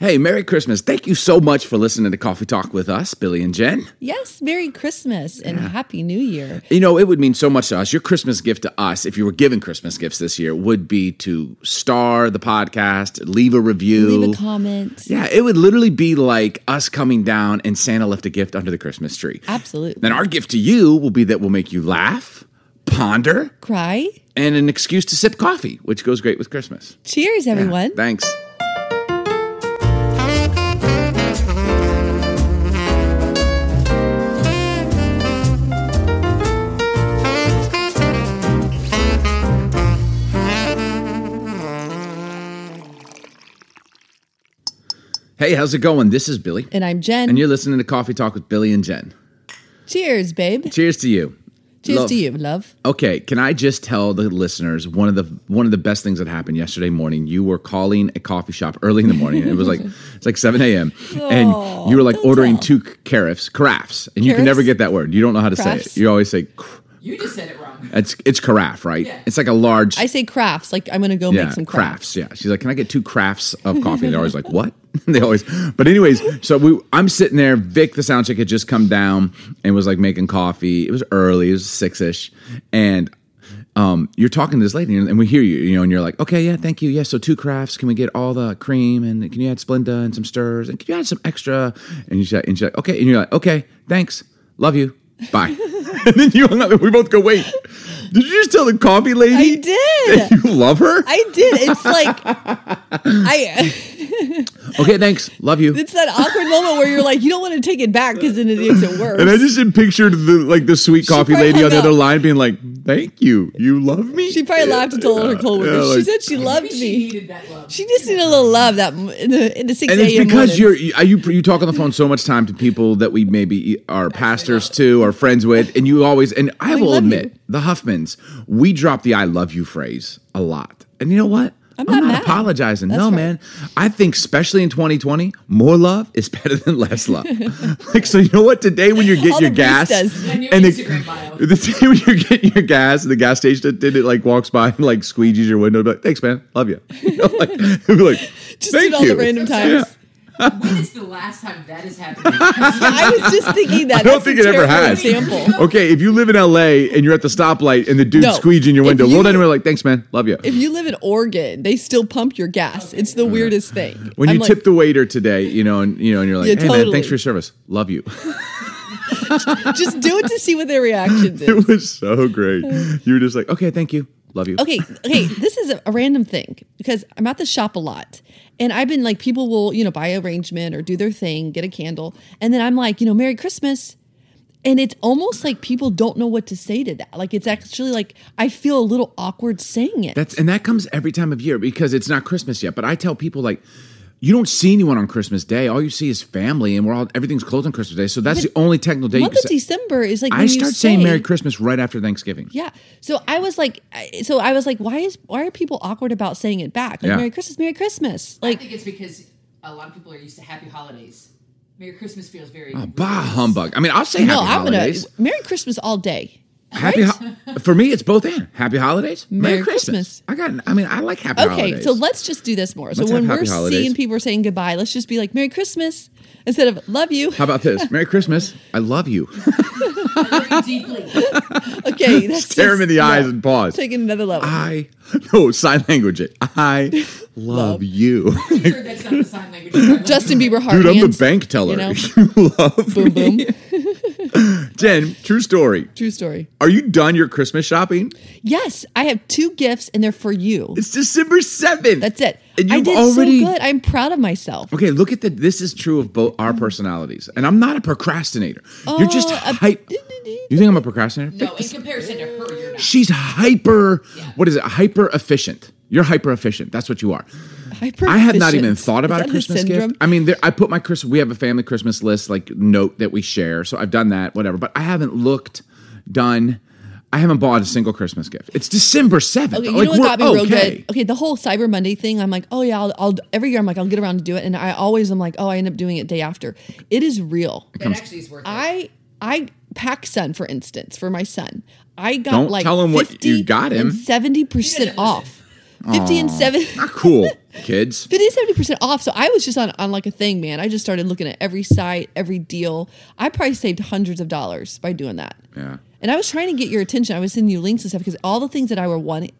Hey, Merry Christmas. Thank you so much for listening to Coffee Talk with us, Billy and Jen. Yes, Merry Christmas and Happy New Year. You know, it would mean so much to us. Your Christmas gift to us, if you were giving Christmas gifts this year, would be to star the podcast, leave a review. Leave a comment. Yeah, it would literally be like us coming down and Santa left a gift under the Christmas tree. Absolutely. Then our gift to you will be that we'll make you laugh, ponder. Cry. And an excuse to sip coffee, which goes great with Christmas. Cheers, everyone. Yeah, thanks. Hey, how's it going? This is Billy. And I'm Jen. And you're listening to Coffee Talk with Billy and Jen. Cheers, babe. Cheers to you. Cheers to you, love. Okay, can I just tell the listeners one of the best things that happened yesterday morning? You were calling a coffee shop early in the morning. It was like it's like 7 a.m. and you were like ordering two carafes, and you can never get that word. You don't know how to say it. You always say. You just said it wrong. It's carafe, right? Yeah. It's like a large. I say crafts. Like I'm gonna go make some crafts. Yeah. She's like, can I get two crafts of coffee? They're always like, what? But anyways, so I'm sitting there. Vic, the sound check, had just come down and was like making coffee. It was early. It was 6-ish, and you're talking to this lady, and we hear you, you know, and you're like, okay, yeah, thank you, yeah. So two crafts. Can we get all the cream? And can you add Splenda and some stirs? And can you add some extra? And she's like, okay. And you're like, okay, thanks, love you, bye. And then you hung up, and we both go, wait, did you just tell the coffee lady? I did. That you love her? I did. It's like, okay, thanks. Love you. It's that awkward moment where you're like, you don't want to take it back because then it makes it worse. And I just pictured the sweet coffee lady on the other line being like, thank you. You love me? She probably laughed until her coworkers. Yeah, she said she loved me. She needed that love. She just needed a little love in the 6 a.m. And it's because you talk on the phone so much time to people that we maybe are pastors to or friends with, and you always, and I will admit, the Huffmans, we drop the I love you phrase a lot. And you know what? I'm not apologizing. That's man. I think especially in 2020, more love is better than less love. Like, so you know what? Today when you get your gas and the day when you get your gas and the gas station that did it like walks by and like squeegees your window, like, thanks, man. Love you. You know, like, just thank you. All the random times. Yeah. When is the last time that has happened? I was just thinking that. I don't think it ever has. Example. Okay, if you live in LA and you're at the stoplight and the dude squeegees in your window, well, then we're like, thanks, man. Love you. If you live in Oregon, they still pump your gas. Okay. It's the weirdest thing. When you tip the waiter today, and you're like, hey, man, thanks for your service. Love you. Just do it to see what their reaction is. It was so great. You were just like, okay, thank you. Love you. Okay. This is a random thing because I'm at the shop a lot and I've been like, people will, buy an arrangement or do their thing, get a candle. And then I'm like, Merry Christmas. And it's almost like people don't know what to say to that. Like, it's actually like, I feel a little awkward saying it. And that comes every time of year because it's not Christmas yet. But I tell people like, you don't see anyone on Christmas Day. All you see is family, and everything's closed on Christmas Day. So that's the only technical day. Month of December is like I start saying Merry Christmas right after Thanksgiving. Yeah. So I was like, why are people awkward about saying it back? Like Merry Christmas, Merry Christmas. Like I think it's because a lot of people are used to Happy Holidays. Merry Christmas feels very bah humbug. I mean, I'll say Happy Holidays. Merry Christmas all day. For me, it's both and. Happy Holidays, Merry Christmas. I like Happy Holidays. Okay, so let's just do this more. Let's when we're seeing people saying goodbye, let's just be like, Merry Christmas instead of love you. How about this? Merry Christmas, I love you. I love you deeply. Okay, that's stare him in the eyes and pause. Take it another level. Sign language it. I love you. I'm sure that's not the sign language. Justin Bieber heart dude, I'm hands, the bank teller. You love boom, me. Boom. Jen, true story. Are you done your Christmas shopping? Yes, I have two gifts and they're for you. It's December 7th. That's it. And I did so good. I'm proud of myself. Okay, look at that. This is true of both our personalities. And I'm not a procrastinator. You're just hype. You think I'm a procrastinator? No, in comparison to her, you're not. She's hyper, what is it? Hyper efficient. You're hyper efficient. That's what you are. I have not even thought about a Christmas gift. I mean, I put my we have a family Christmas list, like note that we share. So I've done that, whatever. But I haven't I haven't bought a single Christmas gift. It's December 7th. Okay, you know what got me real good? Okay, the whole Cyber Monday thing, I'm like, oh yeah, I'll every year I'm like, I'll get around to do it. And I always am like, oh, I end up doing it day after. It is real. It actually is worth it. I PacSun, for instance, for my son. I got 50% and 70% off. Not cool, kids. 50-70% off. So I was just on like a thing, man. I just started looking at every site, every deal. I probably saved hundreds of dollars by doing that. Yeah. And I was trying to get your attention. I was sending you links and stuff because all the things that I want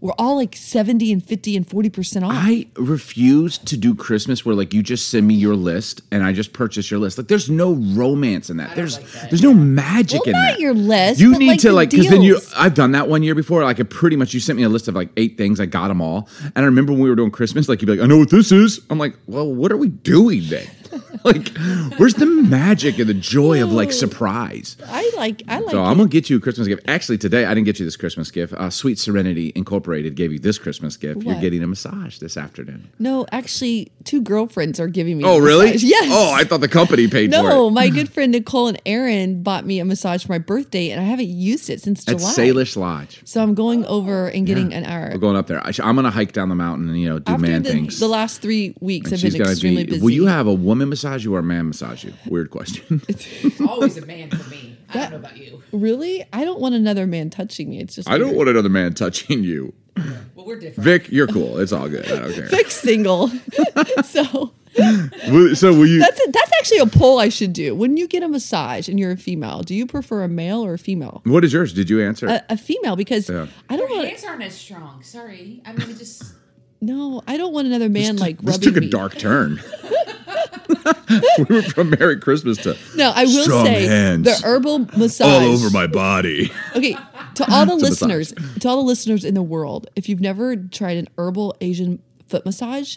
were all like 70 and 50 and 40% off. I refuse to do Christmas where like you just send me your list and I just purchase your list. Like there's no romance in that. There's no magic in that. Not your list. You need like to like, because then I've done that one year before. Like it pretty much, you sent me a list of like 8 things. I got them all. And I remember when we were doing Christmas, like you'd be like, I know what this is. I'm like, well, what are we doing then? Like, where's the magic and the joy of like surprise? I like. So I'm gonna get you a Christmas gift. Actually, today I didn't get you this Christmas gift. Sweet Serenity Incorporated gave you this Christmas gift. What? You're getting a massage this afternoon. No, actually, 2 girlfriends are giving me. Oh, a really? Massage. Yes. Oh, I thought the company paid for it. No, my good friend Nicole and Aaron bought me a massage for my birthday, and I haven't used it since July. At Salish Lodge. So I'm going over and getting an hour. We're going up there. I'm gonna hike down the mountain and do things. The last 3 weeks have been extremely busy. Will you have a woman massage you or a man massage you? Weird question. It's always a man for me. I don't know about you. Really? I don't want another man touching me. It's just weird. I don't want another man touching you. Yeah. Well, we're different. Vic, you're cool. It's all good. I don't care. Vic's single. So will you? That's actually a poll I should do. When you get a massage and you're a female, do you prefer a male or a female? What is yours? Did you answer? A female, because I don't want. Your hands aren't as strong. Sorry. I mean, just. No, I don't want another man rubbing me. This took a dark turn. We went from Merry Christmas to strong hands, the herbal massage all over my body. Okay, to all the listeners in the world, if you've never tried an herbal Asian foot massage,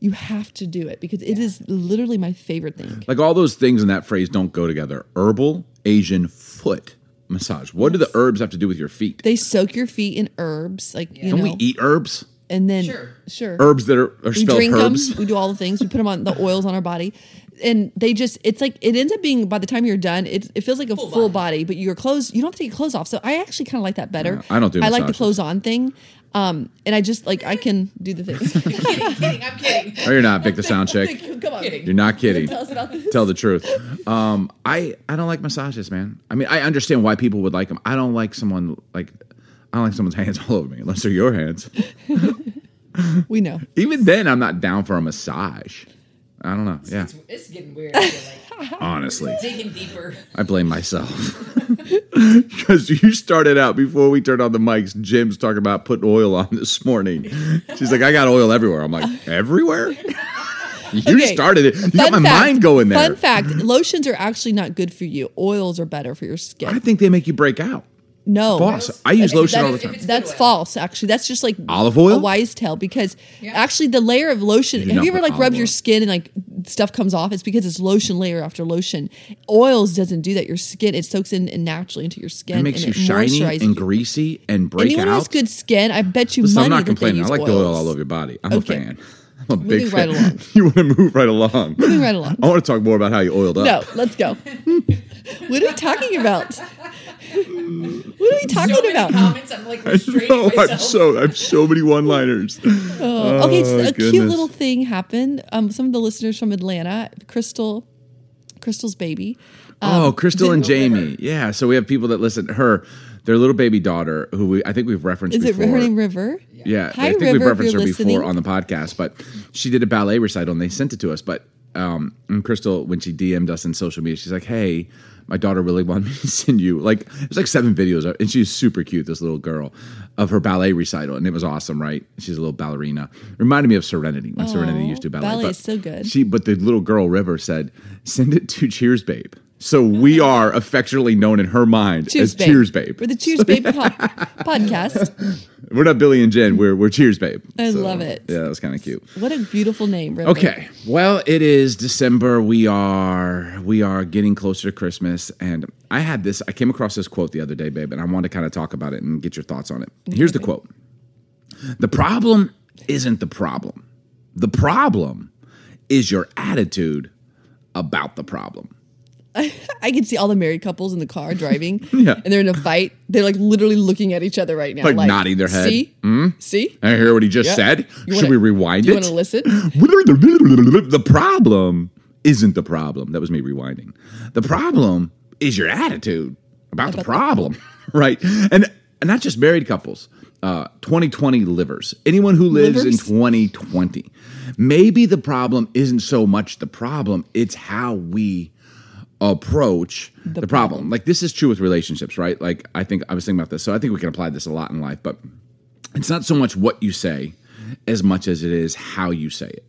you have to do it because it is literally my favorite thing. Like all those things in that phrase don't go together. Herbal Asian foot massage. What do the herbs have to do with your feet? They soak your feet in herbs. Like don't we eat herbs? And then sure. Herbs that are spelled herbs. We drink them. We do all the things. We put them on the oils on our body. And they just, it's like, it ends up being, by the time you're done, it feels like a full body, but your clothes, you don't have to take clothes off. So I actually kind of like that better. Yeah, I don't do massages. I like the clothes on thing. And I just, I can do the thing. I'm kidding. Oh, you're not, Vic the sound chick. Come on. You're not kidding. Tell us about this. Tell the truth. I don't like massages, man. I mean, I understand why people would like them. I don't like someone's hands all over me, unless they're your hands. We know. Even then, I'm not down for a massage. I don't know. Yeah, it's getting weird. I feel like. Honestly, digging deeper. I blame myself because you started out before we turned on the mics. Jim's talking about putting oil on this morning. She's like, I got oil everywhere. I'm like, everywhere? You started it. You got my mind going there. Fun fact: lotions are actually not good for you. Oils are better for your skin. I think they make you break out. No. False. I use lotion all the time. That's false, actually. That's just like olive oil? A wise tale because actually the layer of lotion, have you ever like rubbed your skin and like stuff comes off? It's because it's lotion layer after lotion. Oils doesn't do that. Your skin, it soaks in and naturally into your skin. It makes you shiny and greasy and break out. Anyone who has good skin, I bet you money. I'm not complaining. I like the oil all over your body. I'm a fan. I'm a big fan. You want to move right along. Moving right along. I want to talk more about how you oiled up. No, let's go. What are we talking about? What are we talking about? Comments. I'm like restraining myself. I have so many one-liners. Okay, so a cute little thing happened. Some of the listeners from Atlanta, Crystal's baby. Crystal and Jamie. Yeah, so we have people that listen. Her, their little baby daughter, who I think we've referenced before. Is it her name River? Yeah. Hi, I think River, we've referenced her before on the podcast, but she did a ballet recital and they sent it to us. But and Crystal, when she DM'd us in social media, she's like, hey, my daughter really wanted me to send you, like, it's like 7 videos, and she's super cute, this little girl, of her ballet recital, and it was awesome, right? She's a little ballerina. Reminded me of Serenity, when Serenity used to ballet. Ballet is so good. But the little girl, River, said, send it to Cheers Babe. So we are affectionately known in her mind as Babe. Cheers Babe. We're the Cheers Babe podcast. We're not Billy and Jen. We're Cheers Babe. I love it. Yeah, that was kind of cute. What a beautiful name, River. Okay. Well, it is December. We are getting closer to Christmas. And I came across this quote the other day, babe, and I wanted to kind of talk about it and get your thoughts on it. Okay. Here's the quote. The problem isn't the problem. The problem is your attitude about the problem. I can see all the married couples in the car driving, and they're in a fight. They're like literally looking at each other right now, like nodding their head. See, see. I hear what he just said. Should we rewind it? You want to listen? The problem isn't the problem. That was me rewinding. The problem is your attitude about the problem, right? And not just married couples. 2020 livers. Anyone who lives in 2020. Maybe the problem isn't so much the problem, it's how we approach the problem. Like, this is true with relationships, right? Like, I was thinking about this, so I think we can apply this a lot in life, but it's not so much what you say as much as it is how you say it.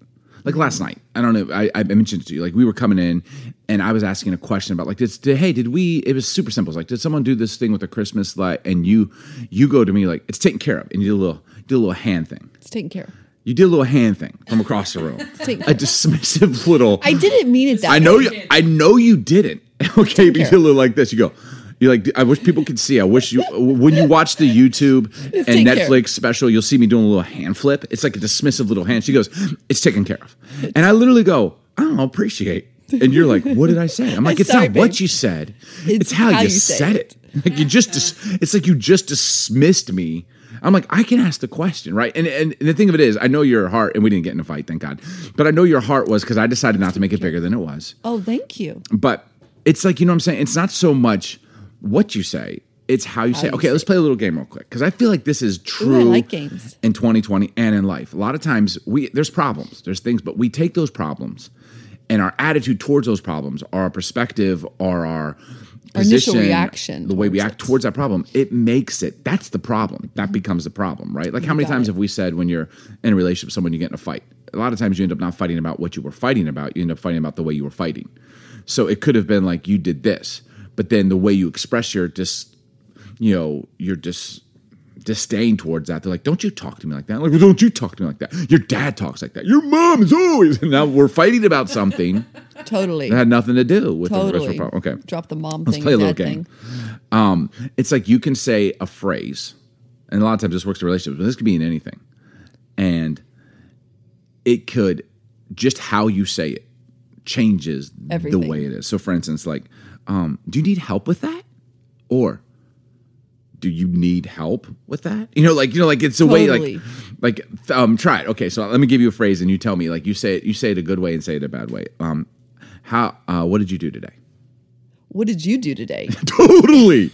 Like last night, I don't know, I mentioned it to you, like we were coming in and I was asking a question about like, it was super simple. It's like, did someone do this thing with the Christmas light? And you go to me like, it's taken care of. And you did a little hand thing. It's taken care of. You did a little hand thing from across the room. A dismissive little. I didn't mean it that way. I know you didn't. Okay, but you did a little like this. You go, you're like, I wish people could see. I wish you, when you watch the YouTube and Netflix special, you'll see me doing a little hand flip. It's like a dismissive little hand. She goes, it's taken care of. And I literally go, I don't appreciate. And you're like, what did I say? I'm like, it's not what you said. It's how you said it. Like you just, it's like you just dismissed me. I'm like, I can ask the question, right? And the thing of it is, I know your heart, and we didn't get in a fight, thank God. But I know your heart was because I decided not to make it bigger than it was. Oh, thank you. But it's like, you know what I'm saying? It's not so much what you say, it's how you say it. Okay, let's play a little game real quick because I feel like this is true. Ooh, I like games. In 2020 and in life. A lot of times, there's problems, there's things, but we take those problems and our attitude towards those problems, or our perspective, or our position, initial reaction, the way we act towards that problem, it makes it. That's the problem. That becomes the problem, right? Like, how many times have we said when you're in a relationship with someone, you get in a fight? A lot of times you end up not fighting about what you were fighting about. You end up fighting about the way you were fighting. So it could have been like, you did this, but then the way you express your disdain towards that. They're like, don't you talk to me like that. I'm like, well, don't you talk to me like that. Your dad talks like that. Your mom is always. And now we're fighting about something. Totally. That had nothing to do with the rest of the problem. Okay. Drop the mom thing. Let's play a little game. It's like you can say a phrase, and a lot of times this works in relationships, but this could be in anything. And it could, just how you say it changes everything. The way it is. So for instance, like, do you need help with that? Or do you need help with that? You know, like it's a way, like, try it. Okay, so let me give you a phrase and you tell me, like, you say it a good way and say it a bad way. What did you do today? What did you do today? Totally.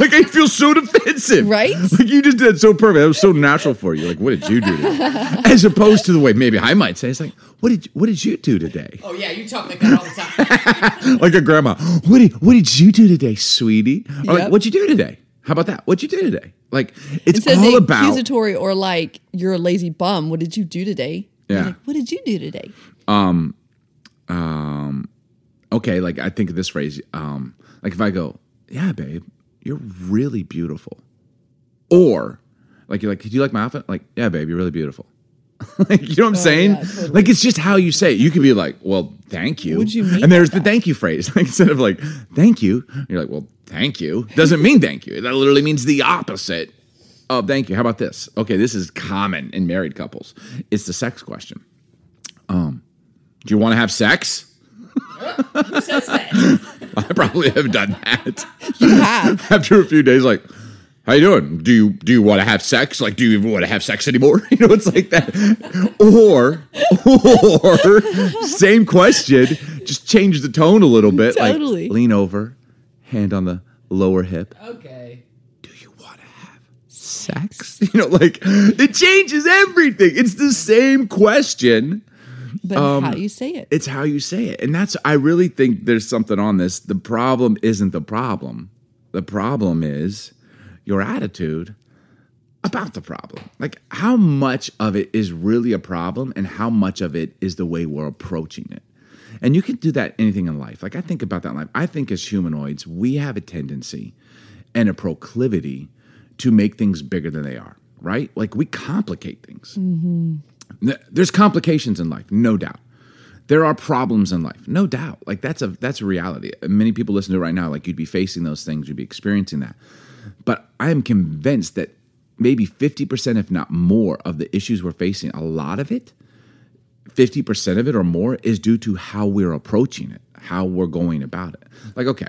Like, I feel so defensive. Right? Like, you just did it so perfect. That was so natural for you. Like, what did you do today? As opposed to the way maybe I might say, it's like, what did you do today? Oh, yeah, you talk like that all the time. Like a grandma. What did you do today, sweetie? Or like, what'd you do today? How about that? What'd you do today? Like, it's all about accusatory, or like, you're a lazy bum. What did you do today? Yeah. Like, what did you do today? Okay. Like, I think of this phrase. Like, if I go, yeah, babe, you're really beautiful. Or like, you're like, did you like my outfit? Like, yeah, babe, you're really beautiful. Like, you know what I'm saying? Yeah, totally. Like, it's just how you say it. You could be like, well, thank you. Would you mean and there's the thank you phrase. Like, instead of like, thank you, you're like, well, thank you. Doesn't mean thank you. That literally means the opposite of thank you. How about this? Okay, this is common in married couples. It's the sex question. Do you want to have sex? Who says that? I probably have done that. You have. After a few days, like, how you doing? Do you want to have sex? Like, do you even want to have sex anymore? You know, it's like that. Or same question, just change the tone a little bit. Totally. Like, lean over, hand on the lower hip. Okay. Do you want to have sex? You know, like, it changes everything. It's the same question. But how you say it. It's how you say it. And that's, I really think there's something on this. The problem isn't the problem. The problem is your attitude about the problem. Like, how much of it is really a problem and how much of it is the way we're approaching it. And you can do that anything in life. Like, I think about that in life. I think as humanoids, we have a tendency and a proclivity to make things bigger than they are, right? Like, we complicate things. Mm-hmm. There's complications in life, no doubt. There are problems in life, no doubt. Like, that's a reality. Many people listen to it right now, like, you'd be facing those things, you'd be experiencing that. But I am convinced that maybe 50%, if not more, of the issues we're facing, a lot of it, 50% of it or more, is due to how we're approaching it, how we're going about it. Like, okay,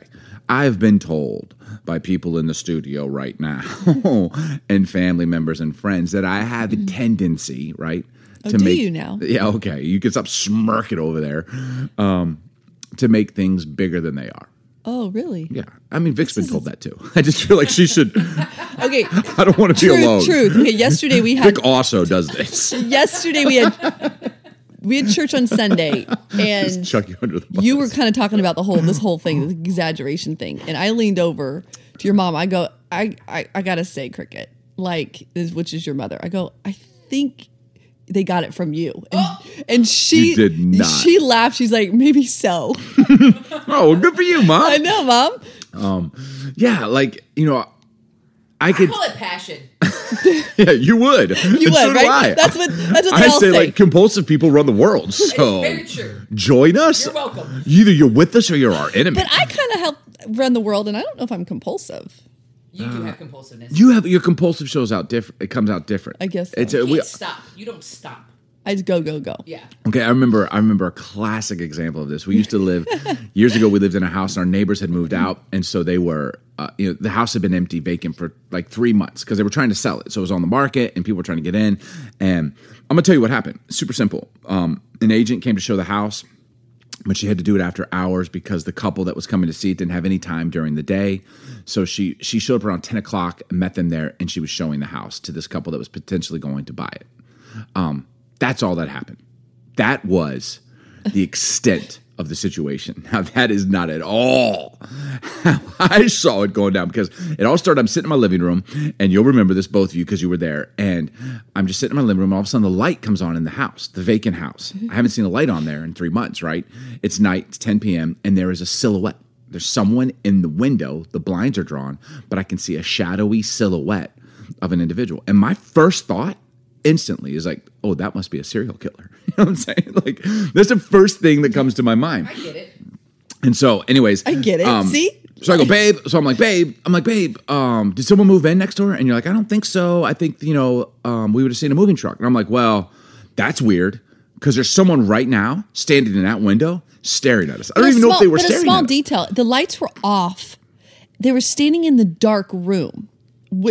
I've been told by people in the studio right now and family members and friends that I have a tendency, right? You now? Yeah, okay. You can stop smirking over there, to make things bigger than they are. Oh, really? Yeah. I mean, Vic's been told that, too. I just feel like she should... Okay. I don't want to be alone. Truth. Okay, yesterday we had... Vic also does this. Yesterday we had church on Sunday, and chuck you under the bus. You were kind of talking about this whole thing, this exaggeration thing, and I leaned over to your mom. I go, I got to say, Cricket, like, which is your mother. I go, I think... they got it from you. And she did not. She laughed. She's like, maybe so. Oh, good for you, Mom. I know, Mom. Yeah, like, you know, I call it passion. Yeah, you would. You would, so right? That's what they all say. I say, like, compulsive people run the world. So very true. Join us. You're welcome. Either you're with us or you're our enemy. But I kind of help run the world, and I don't know if I'm compulsive. You do have compulsiveness. You have your compulsive shows out different. It comes out different. I guess so. You can't stop. You don't stop. I just go. Yeah. Okay. I remember a classic example of this. We used to live years ago. We lived in a house, and our neighbors had moved out, and so they were, the house had been empty, vacant for like 3 months because they were trying to sell it. So it was on the market, and people were trying to get in. And I'm gonna tell you what happened. Super simple. An agent came to show the house, but she had to do it after hours because the couple that was coming to see it didn't have any time during the day. So she showed up around 10 o'clock, met them there, and she was showing the house to this couple that was potentially going to buy it. That's all that happened. That was the extent of the situation. Now, that is not at all how I saw it going down, because it all started, I'm sitting in my living room, and you'll remember this, both of you, because you were there, and I'm just sitting in my living room, all of a sudden the light comes on in the house, the vacant house. I haven't seen a light on there in 3 months, right? It's night, it's 10 p.m., and there is a silhouette. There's someone in the window, the blinds are drawn, but I can see a shadowy silhouette of an individual. And my first thought instantly is like, oh, that must be a serial killer. You know what I'm saying? Like, that's the first thing that comes to my mind. I get it. And so, anyways. I get it. See? So I go, babe. So I'm like, babe, did someone move in next door? And you're like, I don't think so. I think, we would have seen a moving truck. And I'm like, well, that's weird, because there's someone right now standing in that window staring at us. I don't even know if they were staring at us. But a small detail. The lights were off. They were standing in the dark room,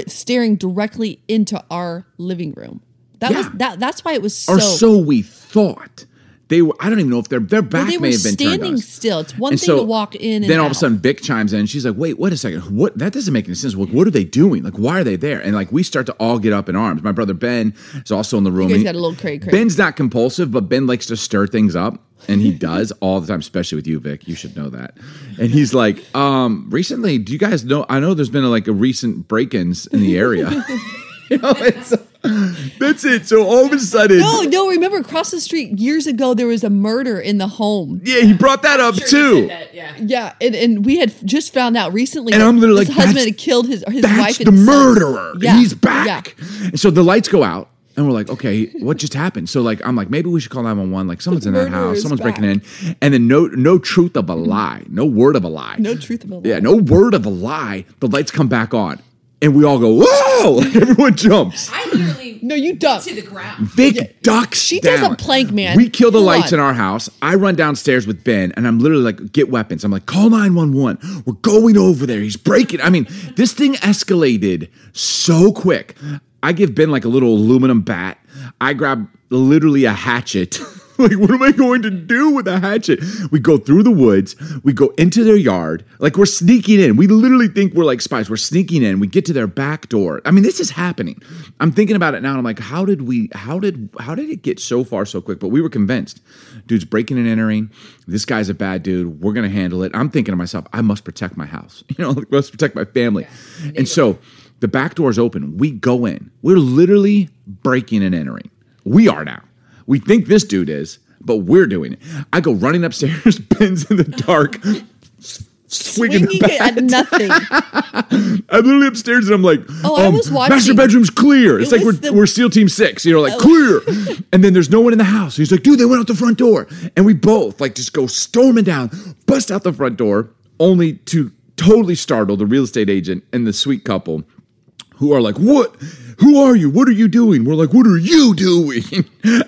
staring directly into our living room. That's why it was so. Or so we thought. They were. I don't even know if their back may have been turned. They were standing still. It's one thing to walk in. Then all of a sudden, Vic chimes in. She's like, "Wait a second. What? That doesn't make any sense. What are they doing? Like, why are they there?" And like, we start to all get up in arms. My brother Ben is also in the room. He's got a little cray-cray. Ben's not compulsive, but Ben likes to stir things up, and he does all the time, especially with you, Vic. You should know that. And he's like, "Recently, do you guys know? I know there's been a recent break-ins in the area." You know, that's it. So all of a sudden, no. Remember, across the street years ago, there was a murder in the home. Yeah, he brought that up too. That, yeah. And we had just found out recently. And I'm literally his husband had killed his wife. That's the murderer. Yeah. He's back. Yeah. And so the lights go out, and we're like, okay, what just happened? So like, I'm like, maybe we should call 911. Like, someone's in that house. Someone's breaking in. And then no truth of a lie, no word of a lie, no truth of a lie. Yeah, no word of a lie. The lights come back on. And we all go, whoa! Like, everyone jumps. I literally duck to the ground. Vic ducks. She down. Does a plank, man. We kill the lights in our house. I run downstairs with Ben, and I'm literally like, get weapons. I'm like, call 911. We're going over there. He's breaking. I mean, this thing escalated so quick. I give Ben like a little aluminum bat. I grab literally a hatchet. Like, what am I going to do with a hatchet? We go through the woods. We go into their yard. Like, we're sneaking in. We literally think we're like spies. We're sneaking in. We get to their back door. I mean, this is happening. I'm thinking about it now, and I'm like, how did it get so far so quick? But we were convinced. Dude's breaking and entering. This guy's a bad dude. We're going to handle it. I'm thinking to myself, I must protect my house. I must protect my family. Yeah, and so the back door's open. We go in. We're literally breaking and entering. We are now. We think this dude is, but we're doing it. I go running upstairs, Ben's in the dark, swinging the bat. At nothing. I'm literally upstairs, and I'm like, I was watching. Master bedroom's clear. It's like we're SEAL Team 6, clear. And then there's no one in the house. He's like, dude, they went out the front door. And we both like just go storming down, bust out the front door, only to totally startle the real estate agent and the sweet couple, who are like, what? Who are you? What are you doing? We're like, what are you doing?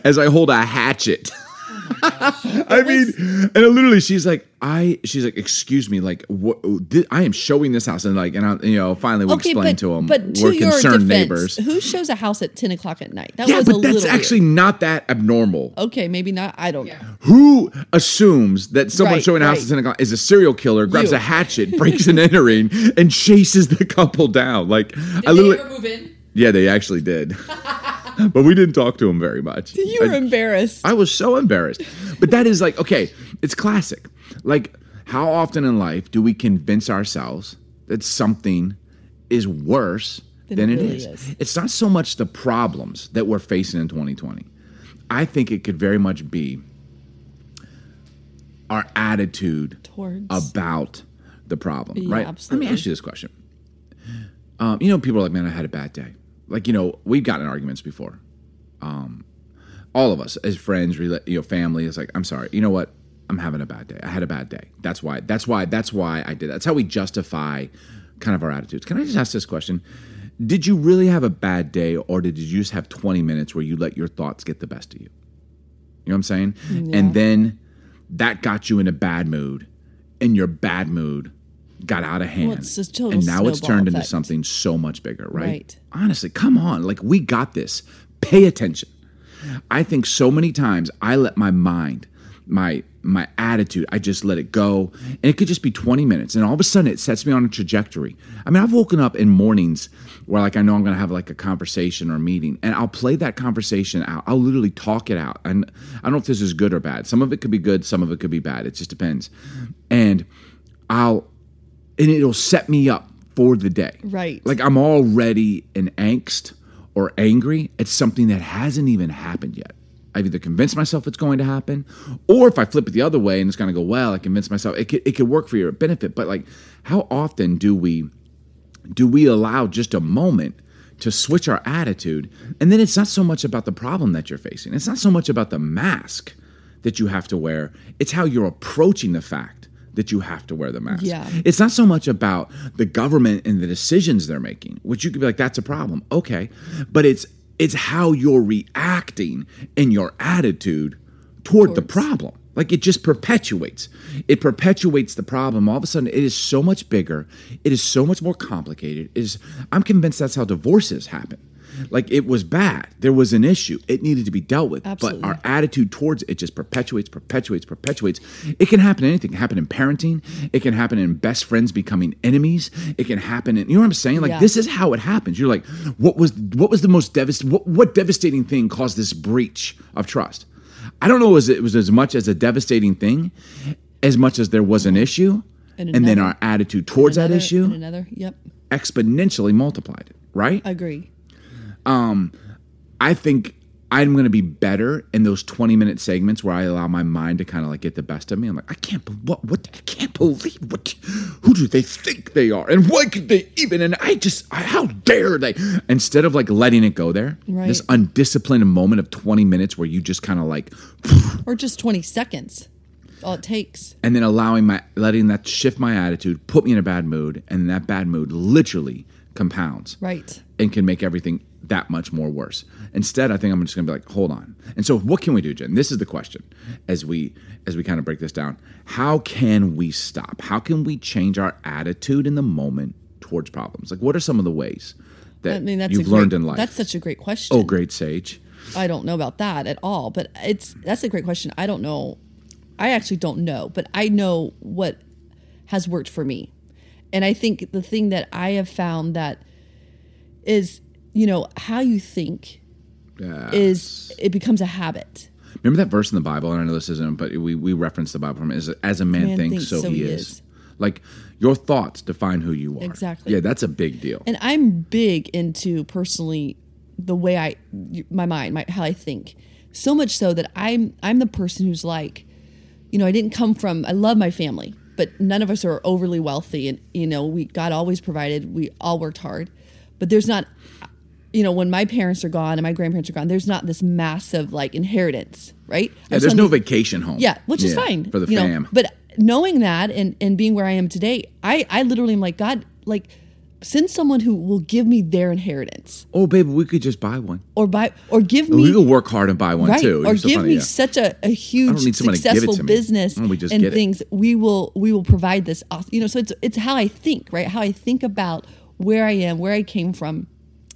As I hold a hatchet I mean, and literally, she's like, excuse me, like, what? I am showing this house, and you know, finally we explained to them. But to your defense, neighbors, who shows a house at 10 o'clock at night? That was a little. Yeah, but that's actually not that abnormal. Okay, maybe not. I don't know. Who assumes that someone showing a house at 10 o'clock is a serial killer? Grabs a hatchet, breaks an entering, and chases the couple down. Like, did they ever move in? Yeah, they actually did. But we didn't talk to him very much. You were embarrassed. I was so embarrassed. But that is like, okay, it's classic. Like, how often in life do we convince ourselves that something is worse than it really is? It's not so much the problems that we're facing in 2020. I think it could very much be our attitude about the problem, right? Absolutely. Let me ask you this question. You know, people are like, man, I had a bad day. Like, you know, we've gotten arguments before. All of us as friends, you know, family is like, I'm sorry. You know what? I'm having a bad day. I had a bad day. That's why I did that. That's how we justify kind of our attitudes. Can I just ask this question? Did you really have a bad day, or did you just have 20 minutes where you let your thoughts get the best of you? You know what I'm saying? Yeah. And then that got you in a bad mood, and your bad mood got out of hand, and now it's turned into something so much bigger, right? Honestly, come on. Like, we got this. Pay attention. I think so many times I let my mind, my attitude, I just let it go. And it could just be 20 minutes. And all of a sudden it sets me on a trajectory. I mean, I've woken up in mornings where, like, I know I'm going to have like a conversation or a meeting, and I'll play that conversation out. I'll literally talk it out. And I don't know if this is good or bad. Some of it could be good. Some of it could be bad. It just depends. And it'll set me up for the day. Right. Like, I'm already in angst or angry at something that hasn't even happened yet. I've either convinced myself it's going to happen, or if I flip it the other way and it's going to go, well, I convinced myself, it could work for your benefit. But, like, how often do we allow just a moment to switch our attitude? And then it's not so much about the problem that you're facing. It's not so much about the mask that you have to wear. It's how you're approaching the fact that you have to wear the mask. Yeah. It's not so much about the government and the decisions they're making, which you could be like, that's a problem. Okay. But it's how you're reacting and your attitude toward the problem. Like, it just perpetuates. It perpetuates the problem. All of a sudden, it is so much bigger. It is so much more complicated. I'm convinced that's how divorces happen. Like, it was bad. There was an issue. It needed to be dealt with. Absolutely. But our attitude towards it just perpetuates. It can happen in anything. It can happen in parenting. It can happen in best friends becoming enemies. It can happen in, you know what I'm saying? Like, This is how it happens. You're like, what was the most devastating, what devastating thing caused this breach of trust? I don't know. It was as much as a devastating thing, as much as there was an issue. And then our attitude towards that issue exponentially multiplied it, right? I agree. I think I'm going to be better in those 20-minute segments where I allow my mind to kind of like get the best of me. I'm like, I can't believe who do they think they are, and why could they even? And how dare they? Instead of like letting it go there, This undisciplined moment of 20 minutes where you just kind of like, or just 20 seconds, all it takes, and then letting that shift my attitude, put me in a bad mood, and that bad mood literally compounds, right, and can make everything that much more worse. Instead, I think I'm just going to be like, hold on. And so what can we do, Jen? This is the question as we kind of break this down. How can we stop? How can we change our attitude in the moment towards problems? Like, what are some of the ways that you've learned in life? That's such a great question. Oh, great sage. I don't know about that at all, but that's a great question. I don't know. I actually don't know, but I know what has worked for me. And I think the thing that I have found that is, you know, how you think is, it becomes a habit. Remember that verse in the Bible, and I know this isn't, but we reference the Bible from it, is as a man thinks, so he is. Like, your thoughts define who you are. Exactly. Yeah, that's a big deal. And I'm big into, personally, the way how I think. So much so that I'm the person who's like, you know, I love my family, but none of us are overly wealthy, and, you know, God always provided, we all worked hard, but there's not, you know, when my parents are gone and my grandparents are gone, there's not this massive like inheritance, right? Yeah, there's no vacation home. Yeah, which is fine. For the fam. But knowing that and being where I am today, I literally am like, God, like, Send someone who will give me their inheritance. Oh, baby, we could just buy one. Or give me. We could work hard and buy one, right, too. Or give me such a huge, successful business and things. We will provide this. You know, so it's how I think, right? How I think about where I am, where I came from,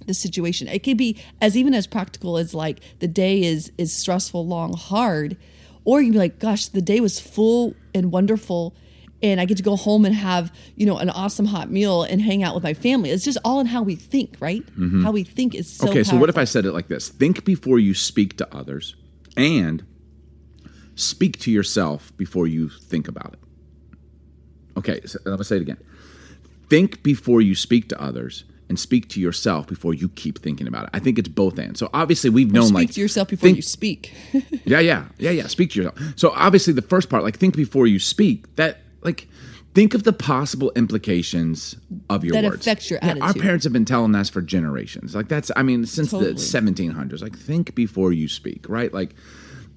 the situation. It could be even as practical as like the day is stressful, long, hard, or you can be like, gosh, the day was full and wonderful. And I get to go home and have, you know, an awesome hot meal and hang out with my family. It's just all in how we think, right? Mm-hmm. How we think is so powerful. So what if I said it like this? Think before you speak to others and speak to yourself before you think about it. Okay, so let me say it again. Think before you speak to others and speak to yourself before you keep thinking about it. I think it's both and. So obviously we've known speak to yourself before you speak. Yeah. Speak to yourself. So obviously the first part, like think before you speak, that... Like, think of the possible implications of your words. That affects your attitude. Yeah, our parents have been telling us for generations. Like, that's, I mean, since the 1700s. Like, think before you speak, right? Like,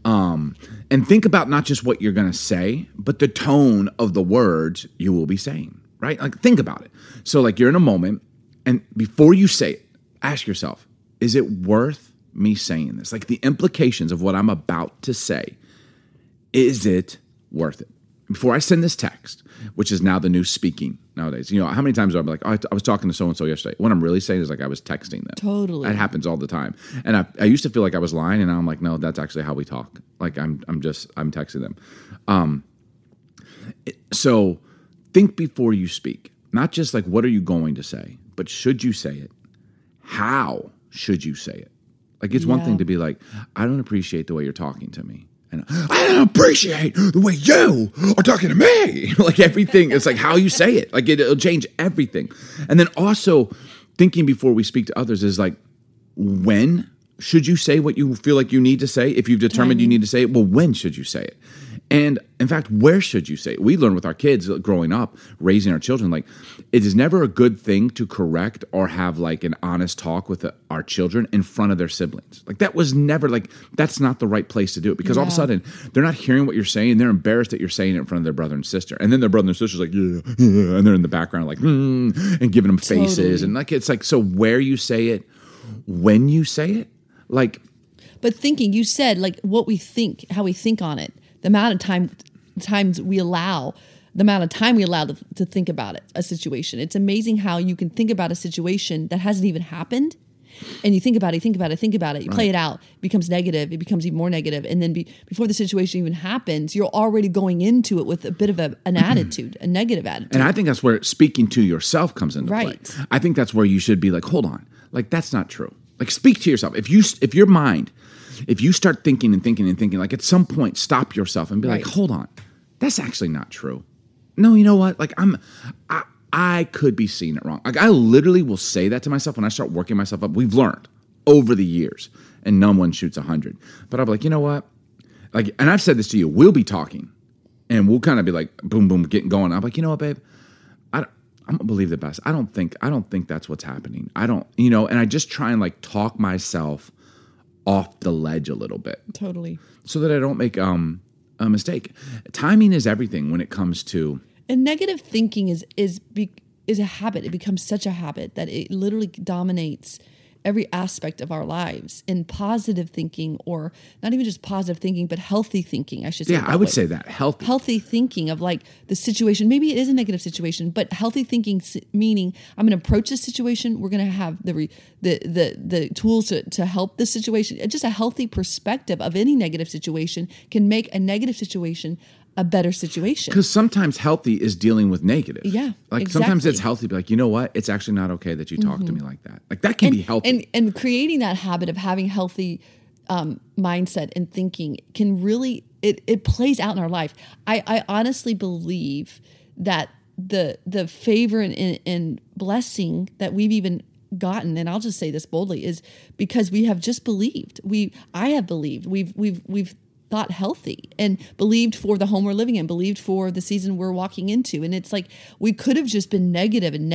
and think about not just what you're going to say, but the tone of the words you will be saying, right? Like, think about it. So, like, you're in a moment, and before you say it, ask yourself, is it worth me saying this? Like, the implications of what I'm about to say, is it worth it? Before I send this text, which is now the new speaking nowadays, you know, how many times I'm like, oh, I was talking to so-and-so yesterday. What I'm really saying is like I was texting them. Totally. That happens all the time. And I used to feel like I was lying, and now I'm like, no, that's actually how we talk. Like I'm texting them. So think before you speak, not just like what are you going to say, but should you say it? How should you say it? Like it's one thing to be like, I don't appreciate the way you're talking to me. I don't appreciate the way you are talking to me. Like everything, it's like how you say it. Like it'll change everything. And then also thinking before we speak to others is like, when should you say what you feel like you need to say? If you've determined you need to say it, well, when should you say it? And in fact, where should you say it? We learn with our kids growing up, raising our children, like it is never a good thing to correct or have like an honest talk with our children in front of their siblings. Like that was never like, that's not the right place to do it because all of a sudden they're not hearing what you're saying. They're embarrassed that you're saying it in front of their brother and sister. And then their brother and sister's like, yeah. And they're in the background like, and giving them faces. Totally. And like, it's like, so where you say it, when you say it, like. But thinking, you said like what we think, how we think on it. The amount of times we allow, to think about it, a situation. It's amazing how you can think about a situation that hasn't even happened, and you think about it, you play it out, it becomes negative, it becomes even more negative, and then before the situation even happens, you're already going into it with a bit of an attitude, a negative attitude. And I think that's where speaking to yourself comes into play. I think that's where you should be like, hold on, like that's not true. Like speak to yourself. If your mind. If you start thinking, like at some point, stop yourself and be like, hold on, that's actually not true. No, you know what? Like I could be seeing it wrong. Like I literally will say that to myself when I start working myself up. We've learned over the years and no one shoots 100, but I'll be like, you know what? Like, and I've said this to you, we'll be talking and we'll kind of be like, boom, boom, getting going. I'm like, you know what, babe? I'm gonna believe the best. I don't think that's what's happening. And I just try and like talk myself off the ledge a little bit. Totally. So that I don't make a mistake. Timing is everything when it comes to... And negative thinking is a habit. It becomes such a habit that it literally dominates every aspect of our lives. And positive thinking, or not even just positive thinking, but healthy thinking, I should say. Yeah, I would say that. Healthy thinking of like the situation. Maybe it is a negative situation, but healthy thinking meaning I'm going to approach this situation. We're going to have the tools to help this situation. It's just a healthy perspective of any negative situation can make a negative situation a better situation. Because sometimes healthy is dealing with negative. Yeah, like sometimes it's healthy to be like, you know what? It's actually not okay that you talk to me like that. Like that can be healthy. And creating that habit of having healthy mindset and thinking can really, it plays out in our life. I honestly believe that the favor and blessing that we've even gotten, and I'll just say this boldly, is because we have just believed. I have believed. We've thought healthy and believed for the home we're living in, believed for the season we're walking into. And it's like, we could have just been negative. And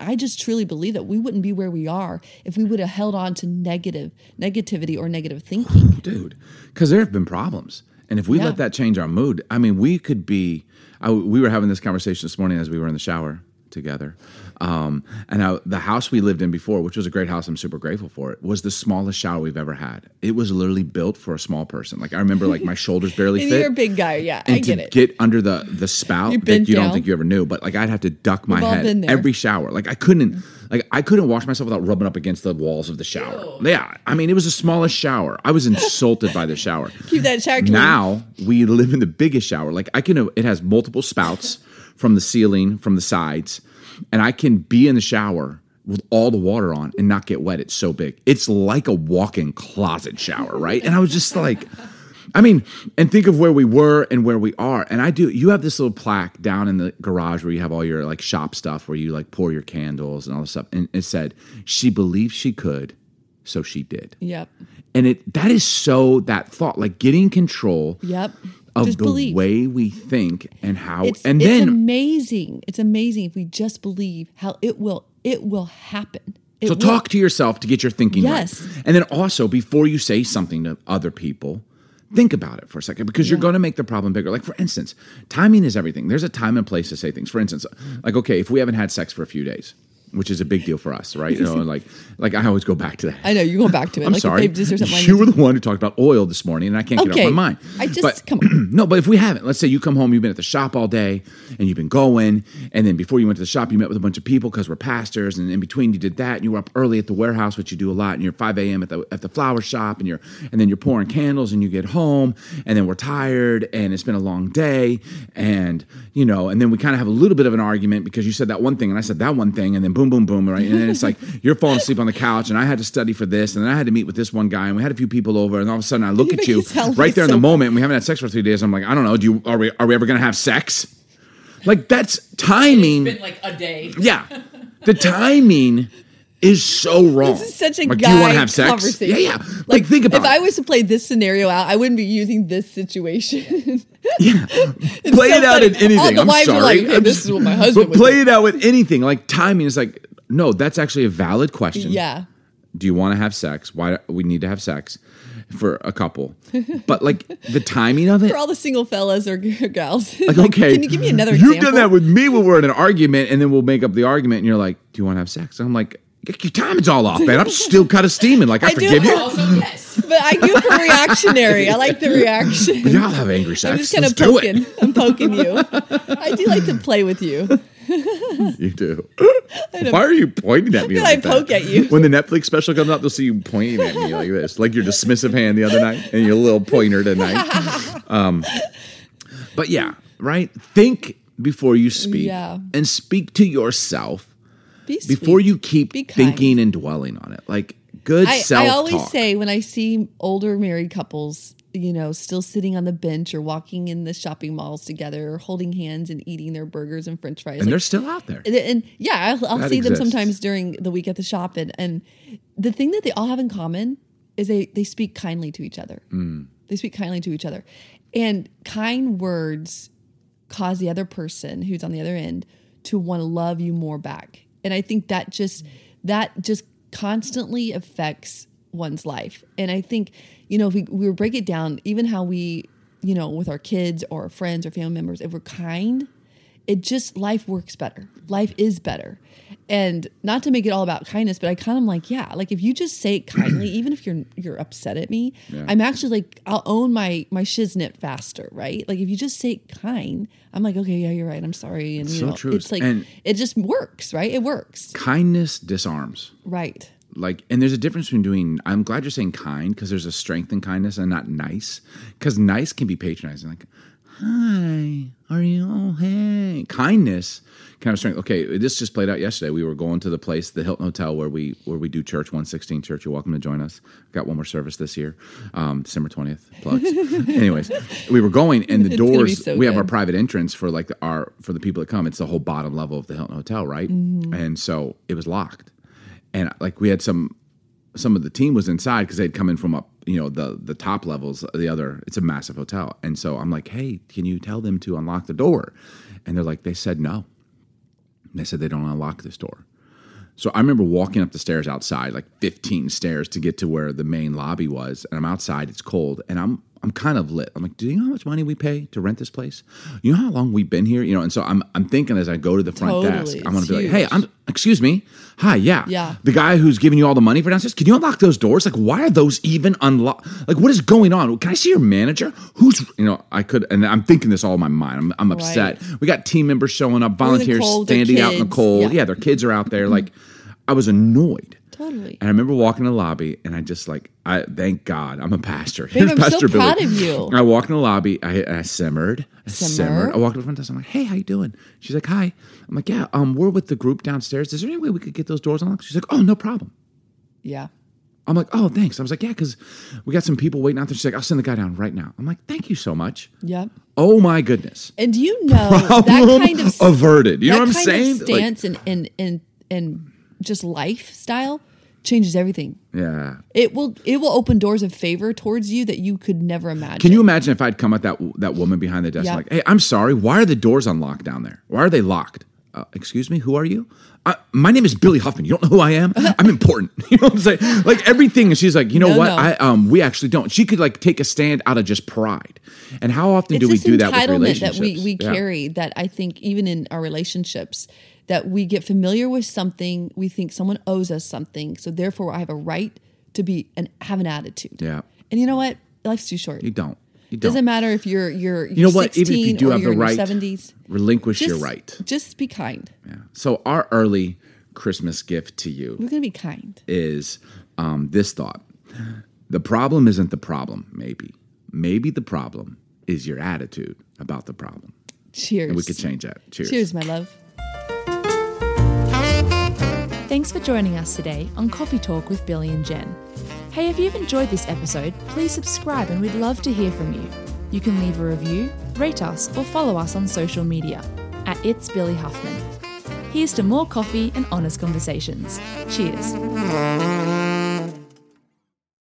I just truly believe that we wouldn't be where we are if we would have held on to negativity or negative thinking. Dude, because there have been problems. And if we let that change our mood, I mean, we were having this conversation this morning as we were in the shower together. And the house we lived in before, which was a great house, I'm super grateful for it, was the smallest shower we've ever had. It was literally built for a small person. Like I remember, like my shoulders barely fit. You're a big guy, yeah. And I get it. Get under the spout that you don't think you ever knew, but like I'd have to duck my head every shower. Like I couldn't wash myself without rubbing up against the walls of the shower. Ew. Yeah, I mean it was the smallest shower. I was insulted by the shower. Keep that shower clean. Now we live in the biggest shower. Like it has multiple spouts from the ceiling, from the sides, and I can be in the shower with all the water on and not get wet. It's so big. It's like a walk-in closet shower, right? And I was just like, I mean, and think of where we were and where we are. And you have this little plaque down in the garage where you have all your like shop stuff where you like pour your candles and all this stuff. And it said, she believed she could, so she did. Yep. And that is so that thought, like getting control. Yep. Of just the believe. Way we think and how, and then it's amazing. It's amazing if we just believe how it will happen. So talk to yourself to get your thinking right. And then also before you say something to other people, think about it for a second because you're going to make the problem bigger. Like for instance, timing is everything. There's a time and place to say things. For instance, like okay, if we haven't had sex for a few days, which is a big deal for us, right? You know, like I always go back to that. I know, you go back to it. I'm like sorry. You were the one who talked about oil this morning, and I can't get it off my mind. Come on. No, but if we haven't, let's say you come home, you've been at the shop all day, and you've been going, and then before you went to the shop, you met with a bunch of people because we're pastors, and in between you did that, and you were up early at the warehouse, which you do a lot, and you're 5 a.m. at the flower shop, and then you're pouring candles, and you get home, and then we're tired, and it's been a long day, and you know, and then we kind of have a little bit of an argument because you said that one thing, and I said that one thing, and then boom, boom, boom, right? And then it's like, you're falling asleep on the couch, and I had to study for this, and then I had to meet with this one guy, and we had a few people over, and all of a sudden I look at you right there in the moment, and we haven't had sex for 3 days, and I'm like, I don't know, are we ever going to have sex? Like, that's timing. It's been like a day. Yeah. The timing is so wrong. This is such a like, guy do you want to have sex? Conversation. Yeah, yeah. Like think about it. If I was to play this scenario out, I wouldn't be using this situation. Yeah. Play it out in anything. All the wives are like, hey, this is what my husband would play it out with anything. Like timing is like, no, that's actually a valid question. Yeah. Do you want to have sex? Why do we need to have sex for a couple? But like the timing of it. For all the single fellas or gals. Like, okay. Can you give me another example? You've done that with me when we're in an argument and then we'll make up the argument and you're like, do you want to have sex? And I'm like, your timing's all off, man. I'm still kind of steaming. Like, I forgive you. Also, yes. But I do for reactionary. I like the reaction. But y'all have angry sex. I'm just kind of poking. I'm poking you. I do like to play with you. You do. Why are you pointing at me? Like I poke at you. When the Netflix special comes out, they'll see you pointing at me like this, like your dismissive hand the other night and your little pointer tonight. But yeah, right? Think before you speak and speak to yourself. Before you keep thinking and dwelling on it. Like good self-talk. I always say when I see older married couples, you know, still sitting on the bench or walking in the shopping malls together or holding hands and eating their burgers and french fries. And like, they're still out there. And yeah, I'll see them sometimes during the week at the shop. And the thing that they all have in common is they speak kindly to each other. Mm. They speak kindly to each other. And kind words cause the other person who's on the other end to want to love you more back. And I think that just constantly affects one's life. And I think, you know, if we break it down, even how we, you know, with our kids or our friends or family members, if we're kind, it just, life works better. Life is better. And not to make it all about kindness, but I kind of like, yeah, like if you just say it kindly, even if you're upset at me, yeah. I'm actually like, I'll own my shiznit faster, right? Like if you just say it kind, I'm like, okay, yeah, you're right. I'm sorry. And it's you know, so true. It's like, and it just works, right? It works. Kindness disarms. Right. Like, and there's a difference between I'm glad you're saying kind because there's a strength in kindness and not nice because nice can be patronizing. Like, hi, are you? Oh, hey. Kindness, kind of strength. Okay, this just played out yesterday. We were going to the place, the Hilton Hotel, where we do church, 116 Church. You're welcome to join us. Got one more service this year, December 20th. Plugs. Anyways, we were going, and the doors. So we have our private entrance for like for the people that come. It's the whole bottom level of the Hilton Hotel, right? Mm-hmm. And so it was locked, and like we had some of the team was inside because they'd come in from up. You know, the top levels, it's a massive hotel. And so I'm like, hey, can you tell them to unlock the door? And they're like, they said no. They said they don't unlock this door. So I remember walking up the stairs outside, like 15 stairs to get to where the main lobby was. And I'm outside, it's cold. And I'm I'm kind of lit. I'm like, do you know how much money we pay to rent this place? You know how long we've been here? You know, and so I'm thinking as I go to the front desk, I'm going to be like, hey, excuse me. Hi, yeah. The guy who's giving you all the money for downstairs, can you unlock those doors? Like, why are those even unlocked? Like, what is going on? Can I see your manager? And I'm thinking this all in my mind. I'm upset. Right. We got team members showing up, volunteers standing out in the cold. Yeah, their kids are out there. Like, I was annoyed. Totally. And I remember walking in the lobby, and I just like, I thank God I'm a pastor. Babe, I'm so proud of you. I walked in the lobby. I simmered. I walked up to the front desk. I'm like, hey, how you doing? She's like, hi. I'm like, yeah, we're with the group downstairs. Is there any way we could get those doors unlocked? She's like, oh, no problem. Yeah. I'm like, oh, thanks. I was like, yeah, because we got some people waiting out there. She's like, I'll send the guy down right now. I'm like, thank you so much. Yep. Oh, my goodness. And do you know that kind of averted? You know what I'm saying? That kind of stance and just lifestyle changes everything. Yeah. It will open doors of favor towards you that you could never imagine. Can you imagine if I'd come at that woman behind the desk like, hey, I'm sorry, why are the doors unlocked down there? Why are they locked? Excuse me, who are you? My name is Billy Huffman. You don't know who I am? I'm important. You know what I'm saying? Like everything. And she's like, you know we actually don't. She could like take a stand out of just pride. And how often do we do that with relationships? It's this entitlement that we carry that I think even in our relationships, that we get familiar with something, we think someone owes us something, so therefore I have a right to have an attitude. Yeah. And you know what? Life's too short. You don't. Doesn't matter if you're 16 even if you do have the right, 70s, relinquish your right. Just be kind. Yeah. So our early Christmas gift to you. We're going to be kind. Is this thought. The problem isn't the problem, maybe. Maybe the problem is your attitude about the problem. Cheers. And we could change that. Cheers. Cheers, my love. Thanks for joining us today on Coffee Talk with Billy and Jen. Hey, if you've enjoyed this episode, please subscribe and we'd love to hear from you. You can leave a review, rate us, or follow us on social media at It's Billy Huffman. Here's to more coffee and honest conversations. Cheers.